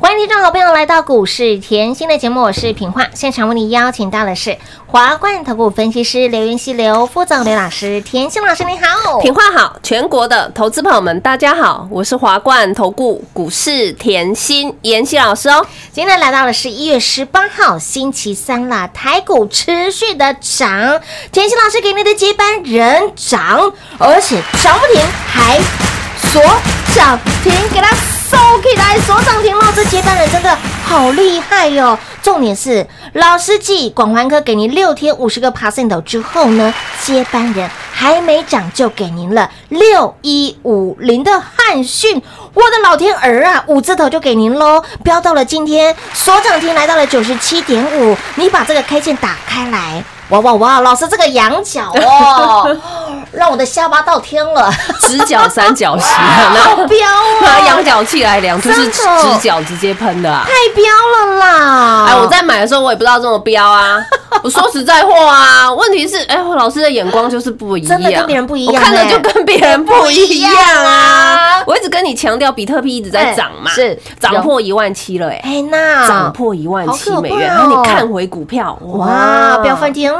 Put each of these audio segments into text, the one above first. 欢迎听众好朋友来到股市甜心的节目，我是品化，现场为您邀请到的是华冠投顾分析师刘云熙刘副总刘老师，甜心老师你好，品化好，全国的投资朋友们大家好，我是华冠投顾股市甜心妍希老师哦。今天来到了11月18号星期三啦，台股持续的涨，甜心老师给你的接班人涨，而且涨不停还锁涨停，给他收起来，手涨停帽，这接班人真的好厉害哟、哦！重点是老师继广环科给您6天50%之后呢，接班人还没涨就给您了6150的汉讯，我的老天儿啊，五字头就给您喽，飙到了今天手涨停来到了 97.5， 你把这个 K 线打开来。哇哇哇！老师这个仰角哦，让我的下巴到天了，直角三角形，好飙哦！仰角起来两处是直角直接喷的啊，太飙了啦！哎，我在买的时候我也不知道这么飙啊，我说实在话啊，问题是哎，老师的眼光就是不一样，真的跟别人不一样，我看的就跟别人不一样啊！我一直跟你强调，比特币一直在涨嘛，是涨破17000了哎，那涨破$17,000，那你看回股票，哇，飙翻天！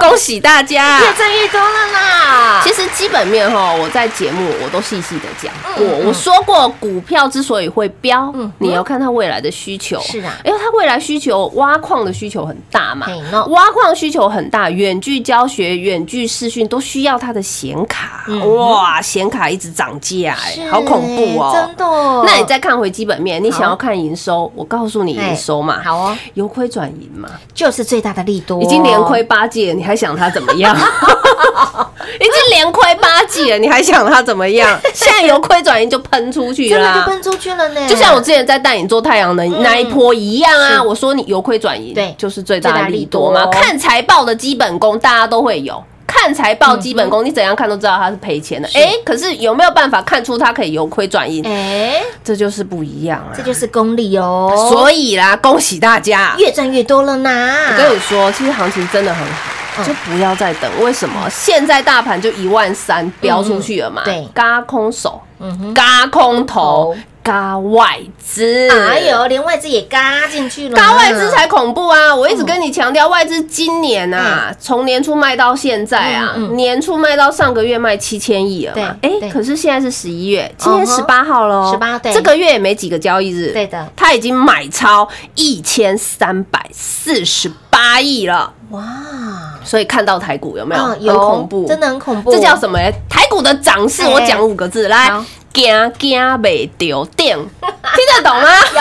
恭喜大家，越挣越多了啦！其实基本面哈，我在节目我都细细的讲过，我说过股票之所以会飙，你要看它未来的需求。是啊，因为它未来需求挖矿的需求很大嘛，挖矿需求很大，远距教学、远距视讯都需要它的显卡。哇，显卡一直涨价，好恐怖哦！真的。那你再看回基本面，你想要看营收，我告诉你营收嘛，好哦，由亏转盈嘛，就是最大的利多，已经连亏8季了，你还想他怎么样？已经连亏8季了，你还想他怎么样？现在由亏转盈就喷出去了，真的就喷出去了呢。就像我之前在带你做太阳能那一波一样啊，我说你由亏转盈，对，就是最大的利多嘛。看财报的基本功，大家都会有。看财报基本功，你怎样看都知道它是赔钱的。哎，可是有没有办法看出它可以由亏转盈？哎，这就是不一样啊，这就是功力哦。所以啦，恭喜大家，越赚越多了呢。我跟你说，其实行情真的很好，就不要再等。为什么？现在大盘就13000飙出去了嘛，对，嘎空手，嘎空头。嘎外资，哎呦，连外资也嘎进去了。嘎外资才恐怖啊！我一直跟你强调，外资今年啊，从年初卖到现在啊，年初卖到上个月卖7000亿了嘛。哎，可是现在是11月，今天18号喽，18对，这个月也没几个交易日，对的，他已经买超1348亿了。哇！所以看到台股有没有？很恐怖，真的很恐怖。这叫什么？台股的涨势，我讲5个字来。惊惊袂着顶，听得懂吗？有，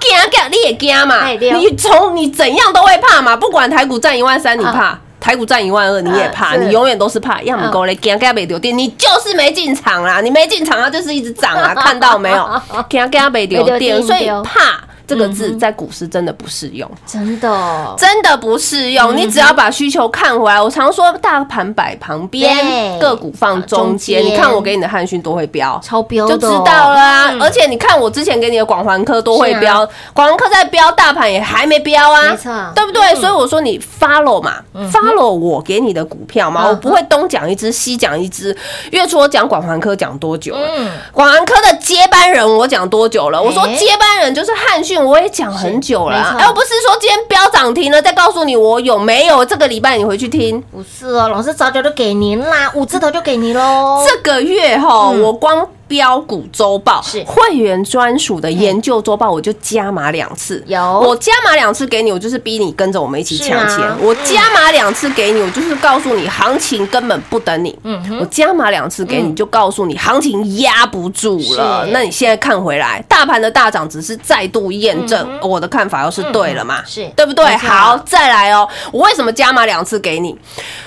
惊惊你也惊嘛，你怎样都会怕嘛，不管台股占13000你怕，台股占12000你也怕，你永远都是怕，要么够嘞，惊惊袂着顶，你就是没进场啦，你没进场它就是一直涨啊，看到没有？惊惊袂着顶，所以怕。这个字在股市真的不适用，真的真的不适用。你只要把需求看回来，我常说大盘摆旁边，个股放中间。你看我给你的汉讯都会飙，超飙就知道啦。而且你看我之前给你的广环科都会飙，广环科在飙，大盘也还没飙啊，没错，对不对？所以我说你 follow 嘛 ，follow 我给你的股票嘛，我不会东讲一支西讲一支。月初我讲广环科讲多久了？广环科的接班人我讲多久了？我说接班人就是汉讯。我也讲很久了、啊，哎，我不是说今天飙涨停了，再告诉你我有没有这个礼拜你回去听，不是哦，老师早就给您啦，5字头就给您喽。这个月哈，我光标股周报会员专属的研究周报，我就加码2次。有我加码2次给你，我就是逼你跟着我们一起抢钱。我加码2次给你，我就是告诉你行情根本不等你。我加码2次给你，就告诉你行情压不住了。那你现在看回来，大盘的大涨只是再度验证我的看法，又是对了嘛？是对不对？好，再来哦。我为什么加码2次给你？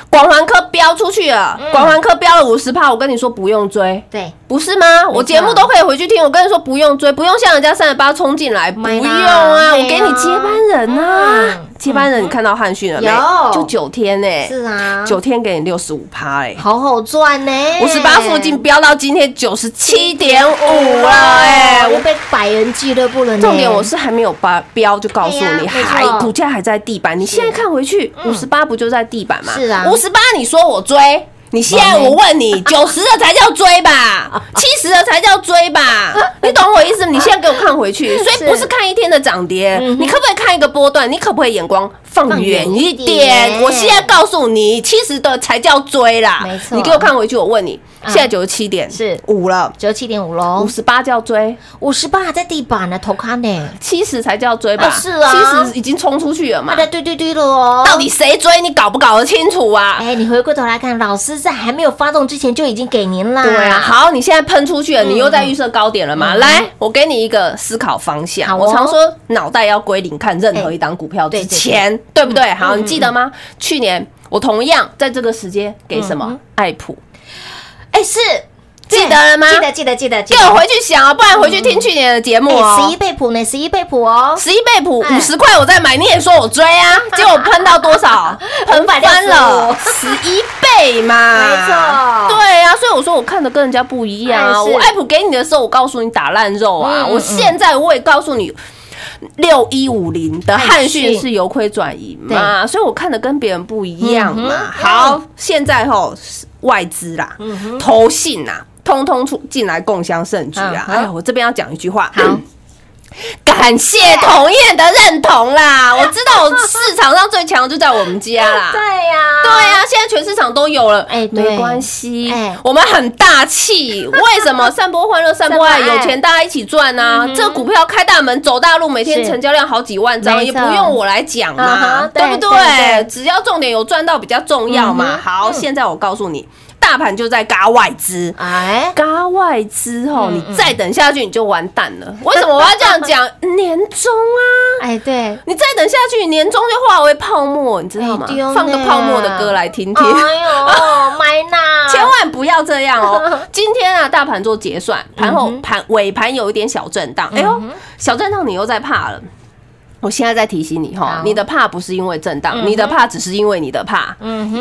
广环科飙出去了，广环科飙了50%，我跟你说不用追，对，不是吗？我节目都可以回去听，我跟你说不用追，不用像人家38冲进来，不用啊，我给你接班人啊，接班人你看到汉讯了没？就9天哎，是啊，9天给你65%哎，好好赚呢，58附近飙到今天97.5了哎，百人俱乐部了呢。重点我是还没有把标就告诉你，还股价还在地板。你现在看回去，58不就在地板吗？是啊，58你说我追，你现在我问你，90的才叫追吧，70的才叫追吧，你懂我意思？你现在给我看回去，所以不是看一天的涨跌，你可不可以看一个波段？你可不可以眼光放远一点？我现在告诉你，70的才叫追啦。没错，你给我看回去，我问你。现在97.5了，97.5喽，58叫追，58还在地板呢，头看呢，70才叫追吧？是啊，70已经冲出去了嘛？对对对对了哦，到底谁追？你搞不搞得清楚啊？哎，你回过头来看，老师在还没有发动之前就已经给您啦。对啊，好，你现在喷出去了，你又在预设高点了嘛？来，我给你一个思考方向。我常说脑袋要归零，看任何一档股票之前，对不对？好，你记得吗？去年我同样在这个时间给什么爱普？哎，是记得了吗？记得，给我回去想啊，不然回去听去年的节目哦。11倍普呢？11倍普哦，11倍普50块我再买，你也说我追啊，结果喷到多少？喷翻了11倍嘛，没错。对啊，所以我说我看的跟人家不一样啊。我爱普给你的时候，我告诉你打烂肉啊，我现在我也告诉你。6150的汉讯是由亏转盈嘛，所以我看的跟别人不一样嘛。好，现在吼外资啦、投信啦，通通出进来共襄盛举啊！哎呀，我这边要讲一句话。好。感谢同业的认同啦！我知道我市场上最强的就在我们家啦。对呀，对呀，现在全市场都有了，哎，没关系，我们很大气。为什么散播欢乐、散播爱？有钱大家一起赚啊！这个股票开大门、走大路，每天成交量好几万张，也不用我来讲嘛，对不对？只要重点有赚到比较重要嘛。好，现在我告诉你。大盘就在嘎外资，哎，嘎外资吼，你再等下去你就完蛋了。为什么我要这样讲？年终啊，哎，对，你再等下去，年终就化为泡沫，你知道吗？放个泡沫的歌来听听。哎呦，麦娜，千万不要这样哦。今天啊，大盘做结算，盘后盘尾盘有一点小震荡，哎呦，小震荡你又在怕了。我现在在提醒你哈，你的怕不是因为震荡，你的怕只是因为你的怕。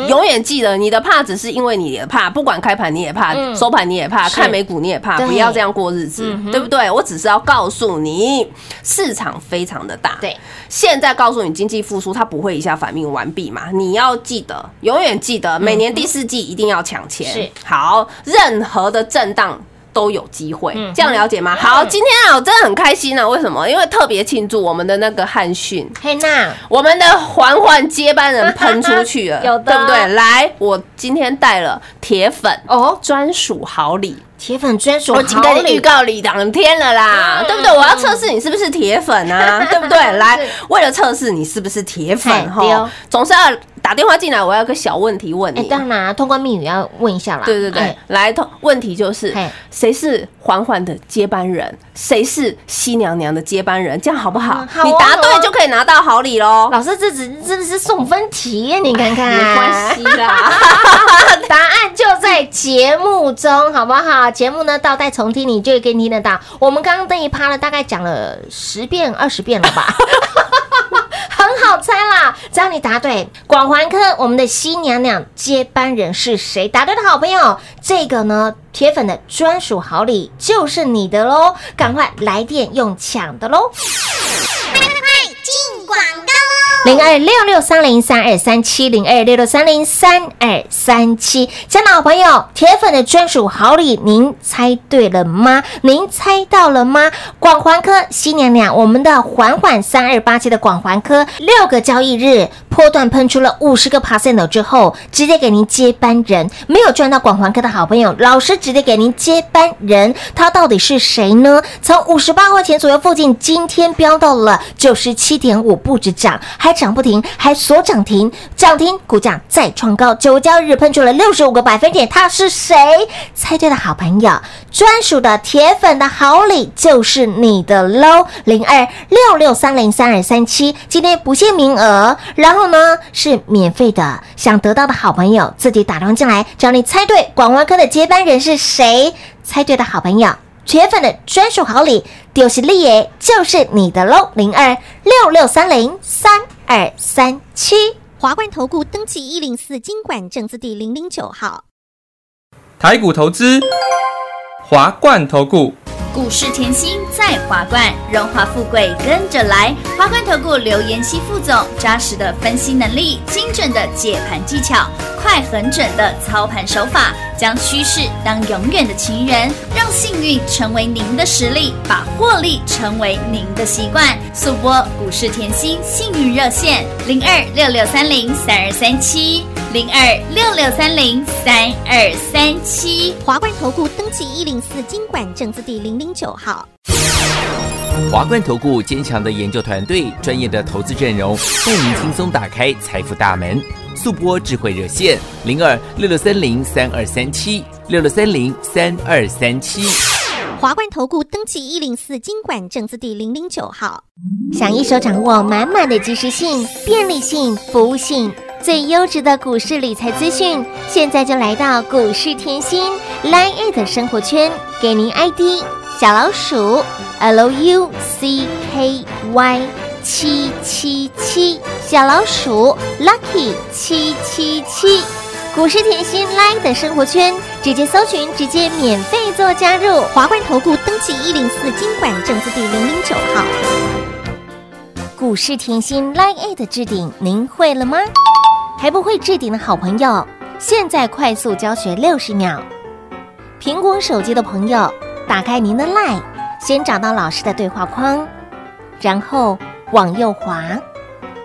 永远记得，你的怕只是因为你的怕，不管开盘你也怕，收盘你也怕，看美股你也怕，不要这样过日子，对不对？我只是要告诉你，市场非常的大。对，现在告诉你经济复苏，它不会一下反应完毕嘛？你要记得，永远记得，每年第4季一定要抢钱。是，好，任何的震荡。都有机会，这样了解吗？好，今天啊，我真的很开心啊！为什么？因为特别庆祝我们的那个汉讯，嘿娜，我们的环环接班人喷出去了，有的，对不对？来，我今天带了铁粉哦，专属好礼。铁粉专属，我已经跟你预告2天了啦，对不对？我要测试你是不是铁粉啊，对不对？来，为了测试你是不是铁粉哈，总是要打电话进来，我要有个小问题问你。当然，通关密语要问一下啦。对对对，来，问题就是谁是缓缓的接班人，谁是西娘娘的接班人，这样好不好？你答对就可以拿到好礼喽。老师，这真的是送分题，你看看，没关系啦，答案就在节目中，好不好？节目呢倒带重听，你就可以听得到。我们刚刚这一趴呢，大概讲了10遍、20遍了吧。很好猜啦，只要你答对，广环科我们的西娘娘接班人是谁？答对的好朋友，这个呢铁粉的专属好礼就是你的喽！赶快来电用抢的喽！快进广告。02-6630-3237，02-6630-3237，加老朋友，铁粉的专属好礼，您猜对了吗？您猜到了吗？广环科西娘娘，我们的缓缓3287的广环科，6个交易日波段喷出了50% 之后，直接给您接班人。没有赚到广环科的好朋友，老师直接给您接班人，他到底是谁呢？从58块钱左右附近，今天飙到了97.5，不止涨，还涨不停，还锁涨停，涨停股价再创高，9交易日喷出了65个百分点，他是谁？猜对的好朋友，专属的铁粉的好礼就是你的喽！02-6630-3237，今天不限名额，然后呢是免费的，想得到的好朋友自己打电话进来，只要你猜对广环科的接班人是谁，猜对的好朋友。铁粉的专属好礼，就是立爷，就是你的喽！02-6630-3237，华冠投顾登记104金管证字第009号，台股投资，华冠投顾。股市甜心在华冠，荣华富贵跟着来。华冠投顾刘延熙副总，扎实的分析能力，精准的解盘技巧，快狠准的操盘手法，将趋势当永远的情人，让幸运成为您的实力，把获利成为您的习惯。速播股市甜心幸运热线02-6630-3237。02-6630-3237，华冠投顾登记104金管证字第009号。华冠投顾坚强的研究团队，专业的投资阵容，带您轻松打开财富大门。速播智慧热线02-6630-3237，6630-3237。华冠投顾登记104金管证字第009号。想一手掌握满满的及时性、便利性、服务性，最优质的股市理财资讯，现在就来到股市甜心 LINE@ 的生活圈，给您 ID 小老鼠 LUCKY777， 小老鼠 Lucky777， 股市甜心 LINE 的生活圈，直接搜寻，直接免费做加入。华冠投顾登记104金管证字第009号。股市甜心 LINE@ 的置顶，您会了吗？还不会置顶的好朋友，现在快速教学60秒。苹果手机的朋友，打开您的 LINE， 先找到老师的对话框，然后往右滑，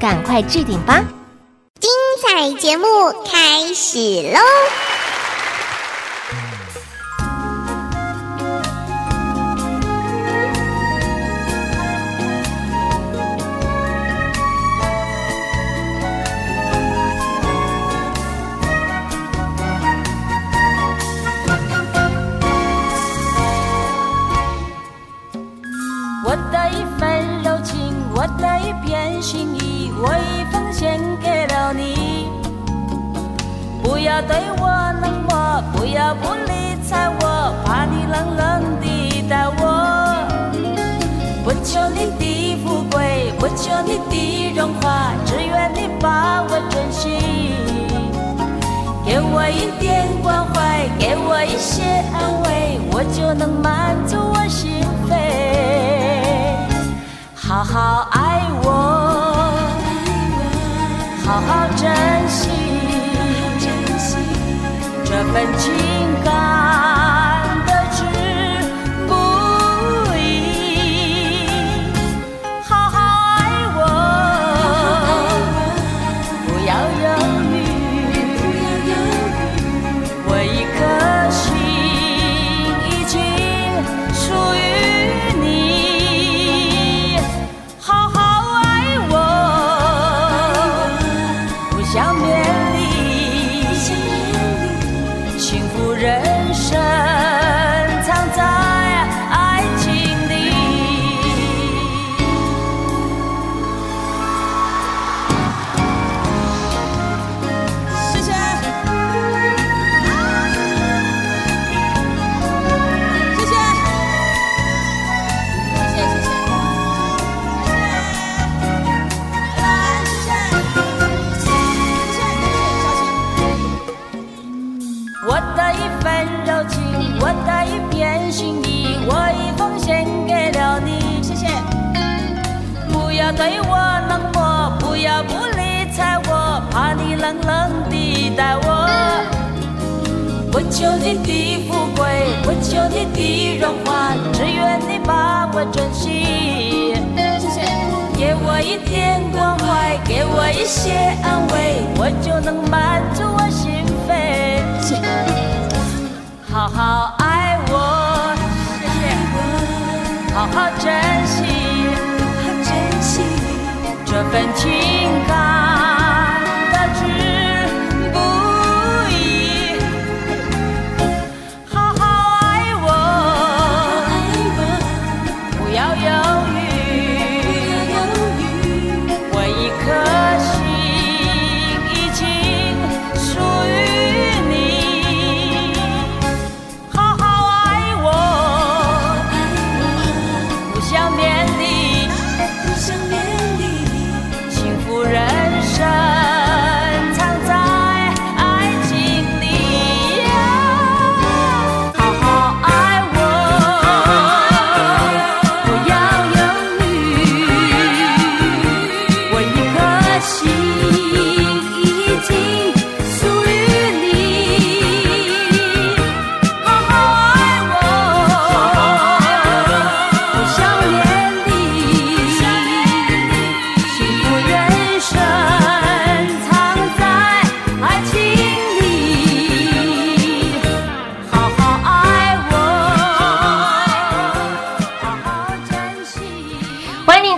赶快置顶吧！精彩节目开始喽！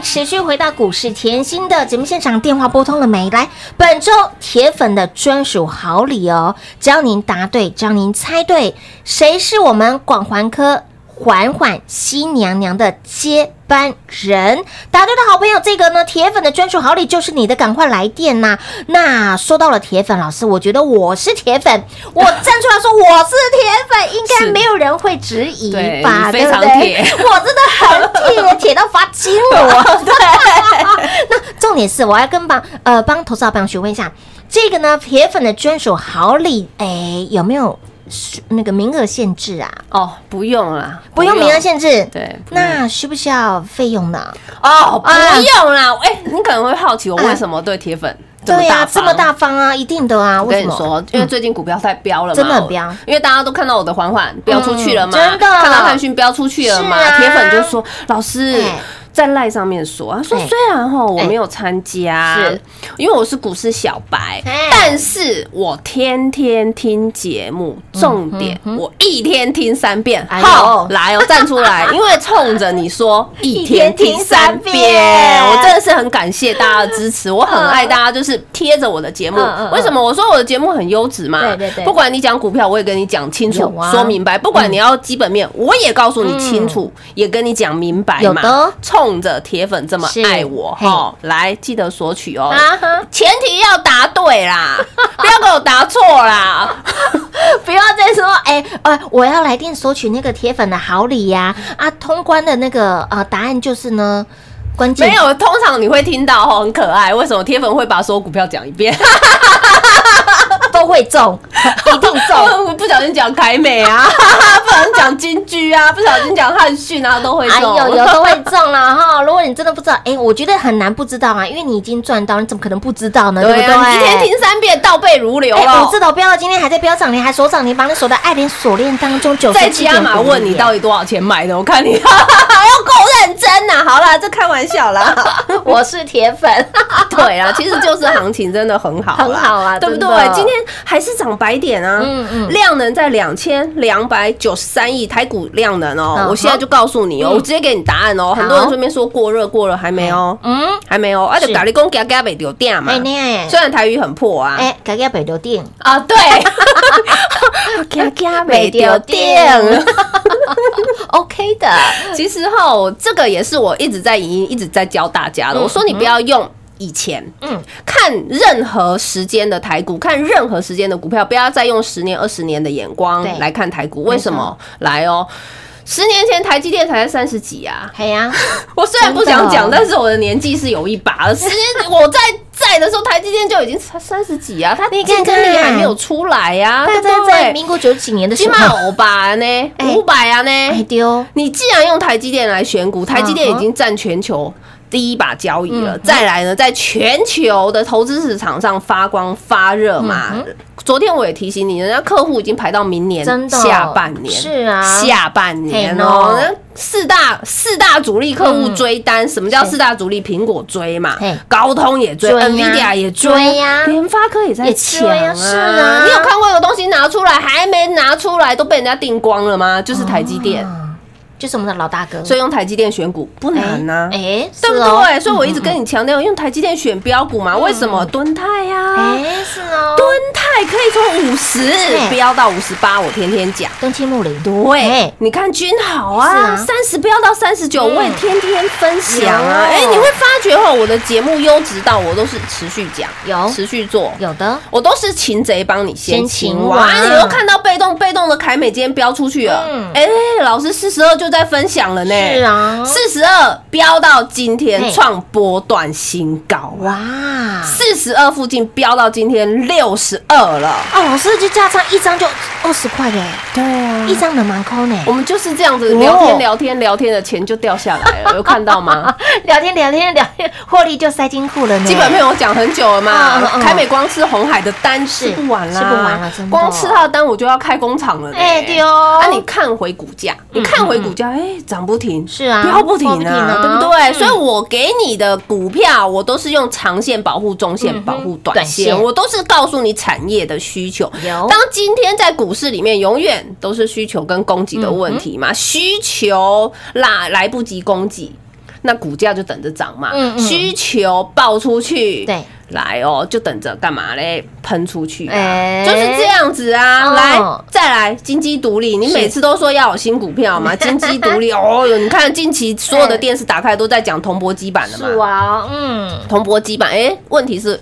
迎持续回到股市甜心的节目现场，电话拨通了没？来，本周铁粉的专属好礼哦！只要您答对，只要您猜对，谁是我们广环科缓缓新娘娘的接班人？答对的好朋友，这个呢，铁粉的专属好礼就是你的，赶快来电呐！那说到了铁粉，老师，我觉得我是铁粉，我站出来说我是铁粉，应该没有人会质疑吧？对不对？我真的很铁，铁到发金了，我。对。那重点是，我要跟帮投资老板询问一下，这个呢，铁粉的专属好礼，哎，有没有？那个名额限制啊？哦，不用啦，不用名额限制。对，那需不需要费用呢？哦，不用啦。哎，你可能会好奇我为什么对铁粉这么大方？对啊，这么大方啊，一定的啊。我跟你说，因为最近股票太飙了嘛，真的很飙。因为大家都看到我的缓缓飙出去了嘛，真的看到汉讯飙出去了嘛，铁粉就说老师。在LINE上面说，他说虽然我没有参加，因为我是股市小白，但是我天天听节目，重点我一天听3遍。好，来哦，站出来，因为冲着你说一天听3遍，我真的是很感谢大家的支持，我很爱大家，就是贴着我的节目。为什么我说我的节目很优质嘛？不管你讲股票，我也跟你讲清楚、说明白；不管你要基本面，我也告诉你清楚，也跟你讲明白嘛。冲着铁粉这么爱我哈，来记得索取哦，前提要答对啦，不要给我答错啦，不要再说我要来电索取那个铁粉的好礼呀啊，通关的那个答案就是呢。关键没有，通常你会听到很可爱。为什么铁粉会把所有股票讲一遍？都会中，一定中。不小心讲凯美啊，不小心讲金居啊，不小心讲汉讯啊，都会中。哎呦，有都会中啦哈！如果你真的不知道，哎，我觉得很难不知道啊，因为你已经赚到，你怎么可能不知道呢？对不对？一天听3遍，倒背如流了。我知道，不要今天还在飙涨停，还锁涨停，把你锁在爱莲锁链当中97.5。在加码问你到底多少钱买的？我看你要够认真呐。好了，这开玩笑。笑啦，我是铁粉。对啊，其实就是行情真的很好，很好啊，对不对？今天还是涨100点啊，量能在2293亿，台股量能哦。我现在就告诉你哦，我直接给你答案哦。很多人顺便说过热，过热还没哦，还没哦。而且打理工加加北流电嘛，虽然台语很破啊，哎，加加北流电啊，对，加加北流电。OK 的，其实这个也是我一直在影音一直在教大家的。我说你不要用以前，看任何时间的台股，看任何时间的股票，不要再用10年、20年的眼光来看台股。为什么？来哦。10年前台积电才在30几啊，哎呀，我虽然不想讲，但是我的年纪是有一把了。我在的时候，台积电就已经30几啊，它竞争力还没有出来呀，对不对？在民国90几年的时候，起码500呢，500啊呢，丢！你既然用台积电来选股，台积电已经占全球第一把交椅了，再来呢，在全球的投资市场上发光发热嘛。昨天我也提醒你，人家客户已经排到明年下半年，是啊，下半年哦。四大主力客户追单，什么叫四大主力？苹果追嘛，高通也追 ，NVIDIA 也追呀，联发科也在抢啊。是啊，你有看过有东西拿出来还没拿出来都被人家订光了吗？就是台积电。就是我们的老大哥，所以用台积电选股不难呐，对不对？所以我一直跟你强调，用台积电选标股嘛。为什么？敦泰呀，是哦，敦泰可以从50飙到58，我天天讲。敦亲睦邻，对，你看均好啊，30飙到39，我也天天分享啊。哎，你会发觉我的节目优质到我都是持续讲，有持续做，有的我都是擒贼帮你先擒王。你又看到被动的凯美今天飙出去了，哎，老师42就。在分享了呢，是啊，42飙到今天创波段新高，哇，42附近飙到今天62了啊！老师就价差一张就20块嘞，对啊，一张的蛮抠呢。我们就是这样子聊天的钱就掉下来了，有看到吗？聊天，获利就塞金库了呢。基本面我讲很久了嘛，凯美光吃红海的单吃不完啦，光吃他的单我就要开工厂了，哎，对哦。那你看回股价，你看回股价。哎，涨不停，是啊，飙不停啊，对不对？所以我给你的股票，我都是用长线保护、中线保护、短线，我都是告诉你产业的需求。当今天在股市里面，永远都是需求跟供给的问题嘛，需求来不及供给。那股价就等着涨嘛，需求爆出去，对，来哦，就等着干嘛嘞？喷出去，就是这样子啊。来，再来，金鸡独立，你每次都说要有新股票嘛，金鸡独立哦哟，你看近期所有的电视打开都在讲铜箔基板的嘛，是啊，铜箔基板，问题是。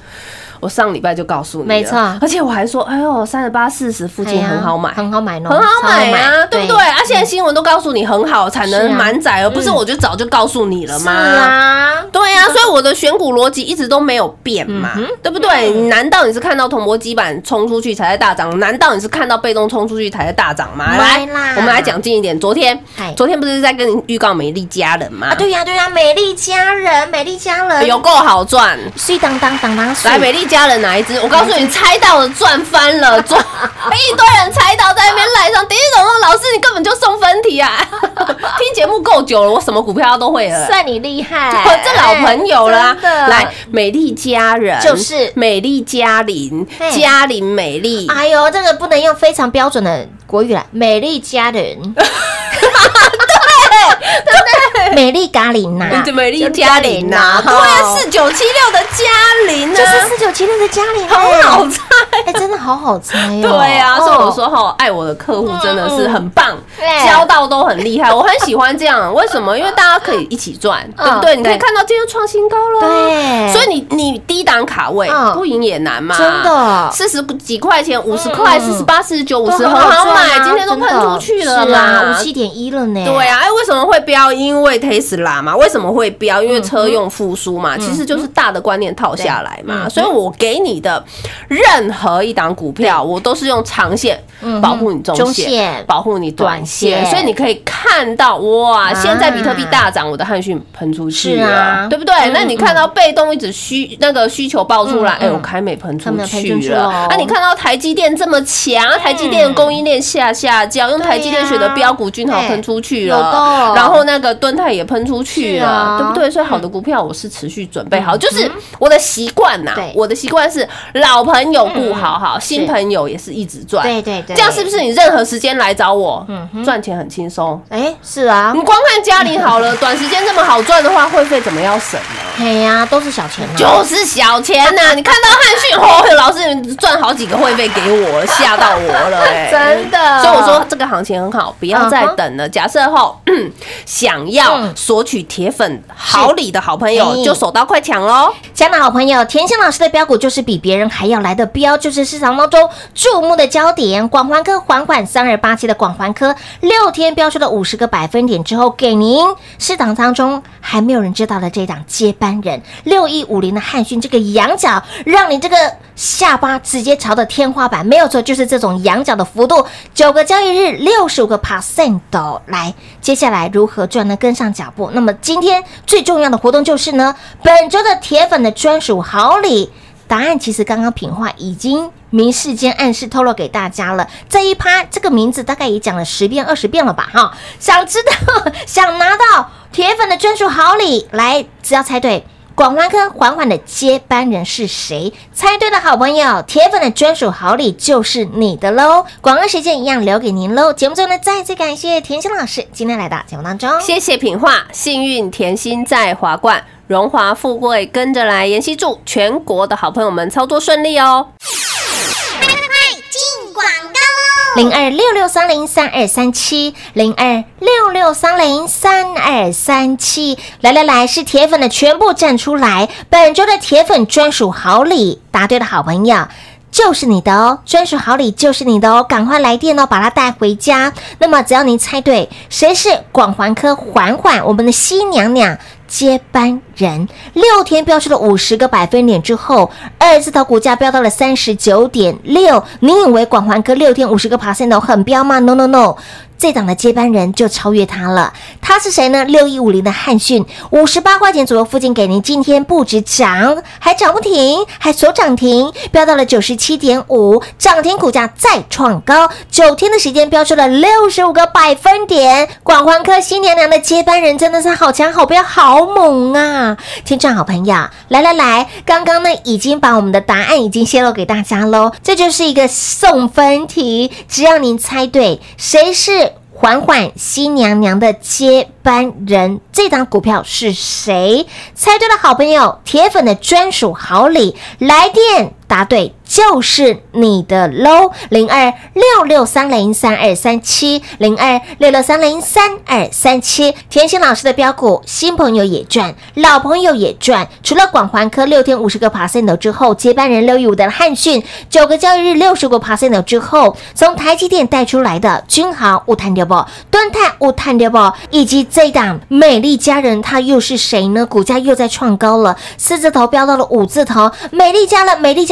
我上礼拜就告诉你了，没错，而且我还说，哎呦，38、40附近很好买，很好买，很好买啊，对不对？啊，现在新闻都告诉你很好，产能满载，而不是我就早就告诉你了吗？是啊，对啊，所以我的选股逻辑一直都没有变嘛，对不对？难道你是看到铜箔基板冲出去才在大涨？难道你是看到被动冲出去才在大涨吗？来，我们来讲近一点，昨天不是在跟你预告美丽佳人吗？啊，对呀，对呀，美丽佳人，美丽佳人有够好赚，水当当当当水，来美丽。家人哪一只？我告诉你，猜到了赚翻了，赚一堆人猜到在那边赖上。第一种老师，你根本就送分题啊！听节目够久了，我什么股票都会了，算你厉害，我这老朋友啦。来，美丽家人就是美丽嘉玲，嘉玲美丽。哎呦，这个不能用非常标准的国语来，美丽家人。对，美丽嘉玲呐，美丽嘉玲呐，对啊，4976的嘉玲呢，就是4976的嘉玲，好好猜，哎，真的好好猜哦。对啊，所以我说哈，爱我的客户真的是很棒，教到都很厉害，我很喜欢这样。为什么？因为大家可以一起赚，对不对？你可以看到今天创新高了，对，所以你低档卡位不赢也难嘛，真的，40几块钱、50块、48、49、50很好买，今天都喷出去了嘛，57.1了呢，对啊，哎，为什么会飙？因为 Tesla 嘛，为什么会飙？因为车用复苏嘛，其实就是大的观念套下来嘛。所以我给你的任何一档股票，我都是用长线保护你中线，保护你短线。所以你可以看到，哇，现在比特币大涨，我的汉讯喷出去了，对不对？那你看到被动一直需求爆出来，哎，我凯美喷出去了。啊，你看到台积电这么强，台积电供应链下降，用台积电选的标股均好喷出去了，然后那个敦泰也喷出去了，对不对？所以好的股票我是持续准备好，就是我的习惯呐。我的习惯是老朋友顾好好，新朋友也是一直赚。对对对，这样是不是你任何时间来找我，赚钱很轻松？哎，是啊，你光看嘉玲好了，短时间这么好赚的话，会费怎么要省呢？哎呀，都是小钱，就是小钱呐！你看到汉讯，哦，老师你赚好几个会费给我，吓到我了，哎，真的。所以我说这个行情很好，不要再等了。假设后。想要索取铁粉好礼的好朋友，就手刀快抢喽！抢的好朋友，甜心老师的标股就是比别人还要来的标，就是市场当中注目的焦点。广环科缓缓3287的广环科，6天飙出了50个百分点之后，给您市场当中还没有人知道的这档接班人6150的汉讯，这个羊角让你这个下巴直接朝着天花板，没有错，就是这种羊角的幅度，9个交易日65%来。接下来如何赚呢？跟上脚步。那么今天最重要的活动就是呢，本周的铁粉的专属好礼。答案其实刚刚品化已经明示间暗示透露给大家了，这一趴这个名字大概也讲了10遍20遍了吧？哈，想知道想拿到铁粉的专属好礼，来，只要猜对。广环科缓缓的接班人是谁？猜对的好朋友，铁粉的专属好礼就是你的喽！广告时间一样留给您喽。节目中呢，再次感谢甜心老师今天来到节目当中，谢谢品画，幸运甜心在华冠，荣华富贵跟着来。妍希祝全国的好朋友们操作顺利哦！快快快，进广告喽！02-6630-3237，02-6630-3237，来，是铁粉的全部站出来！本周的铁粉专属好礼，答对的好朋友就是你的哦，专属好礼就是你的哦，赶快来电哦，把它带回家。那么只要您猜对谁是广环科缓缓我们的西娘娘接班人，6天飙出了50个百分点之后，2字头股价飙到了 39.6， 你以为广环科6天50%很飙吗？ No No No， 这档的接班人就超越他了。他是谁呢？6150的汉讯，58块钱左右附近给您，今天不止涨，还涨不停，还锁涨停，飙到了 97.5， 涨停股价再创高，9天的时间飙出了65个百分点，广环科新娘娘的接班人真的是好强好飙好猛啊！天秤好朋友，来，刚刚呢已经把我们的答案已经泄露给大家喽，这就是一个送分题，只要您猜对谁是缓缓西娘娘的接班人，这档股票是谁？猜对的好朋友，铁粉的专属好礼，来电答对就是你的喽！ 02-6630-3237 02-6630-3237。甜心老师的标股，新朋友也赚，老朋友也赚。除了广环科6天50个 % 之后，接班人615的汉讯9个交易日60个 % 之后，从台积电带出来的君豪有赚到不？敦泰有赚到不？以及这档美丽佳人，它又是谁呢？股价又在创高了，四字头飙到了五字头，美丽佳人美丽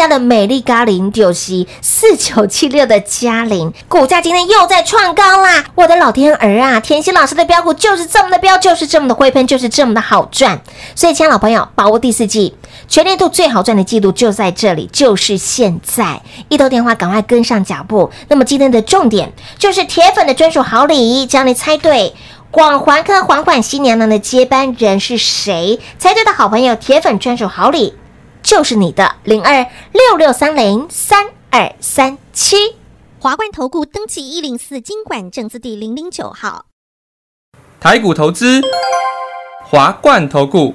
嘉玲就是4976的嘉玲，股价今天又在创高啦！我的老天儿啊，甜心老师的标股就是这么的标，就是这么的会喷，就是这么的好赚。所以，亲爱老朋友，把握第四季全年度最好赚的季度就在这里，就是现在！一头电话赶快跟上脚步。那么今天的重点就是铁粉的专属好礼，只要你猜对。广环科缓缓西娘娘的接班人是谁？猜对的好朋友，铁粉专属好礼就是你的02-6630-3237。华冠投顾登记104金管证字第009号。台股投资，华冠投顾。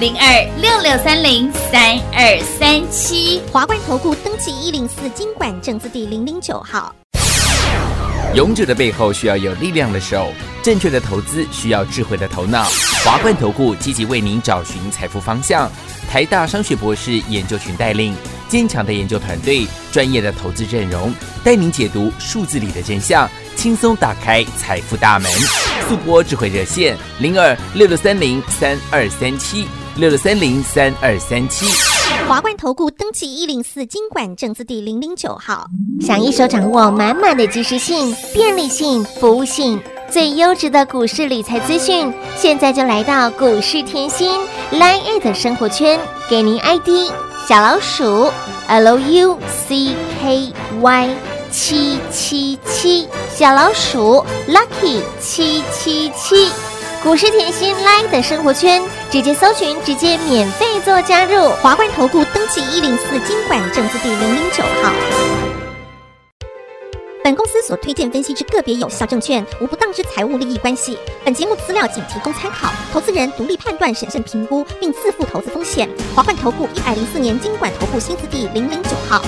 02-6630-3237。华冠投顾登记104金管证字第009号。勇者的背后需要有力量的手，正确的投资需要智慧的头脑。华冠投顾积极为您找寻财富方向，台大商学博士研究群带领，坚强的研究团队，专业的投资阵容，带您解读数字里的真相，轻松打开财富大门。速播智慧热线02-6630-3237 6630-3237。华冠投顾登记104金管证字第009号。想一手掌握满满的及时性、便利性、服务性，最优质的股市理财资讯，现在就来到股市甜心 LINE@ 的生活圈，给您 ID 小老鼠 LUCKY777 小老鼠 Lucky777。股市甜心 LINE 的生活圈，直接搜寻，直接免费做加入。华冠投顾登记104金管证字第009号。本公司所推荐分析之个别有效证券，无不当之财务利益关系。本节目资料仅提供参考，投资人独立判断、审慎评估，并自负投资风险。华冠投顾104年金管投顾新字第009号。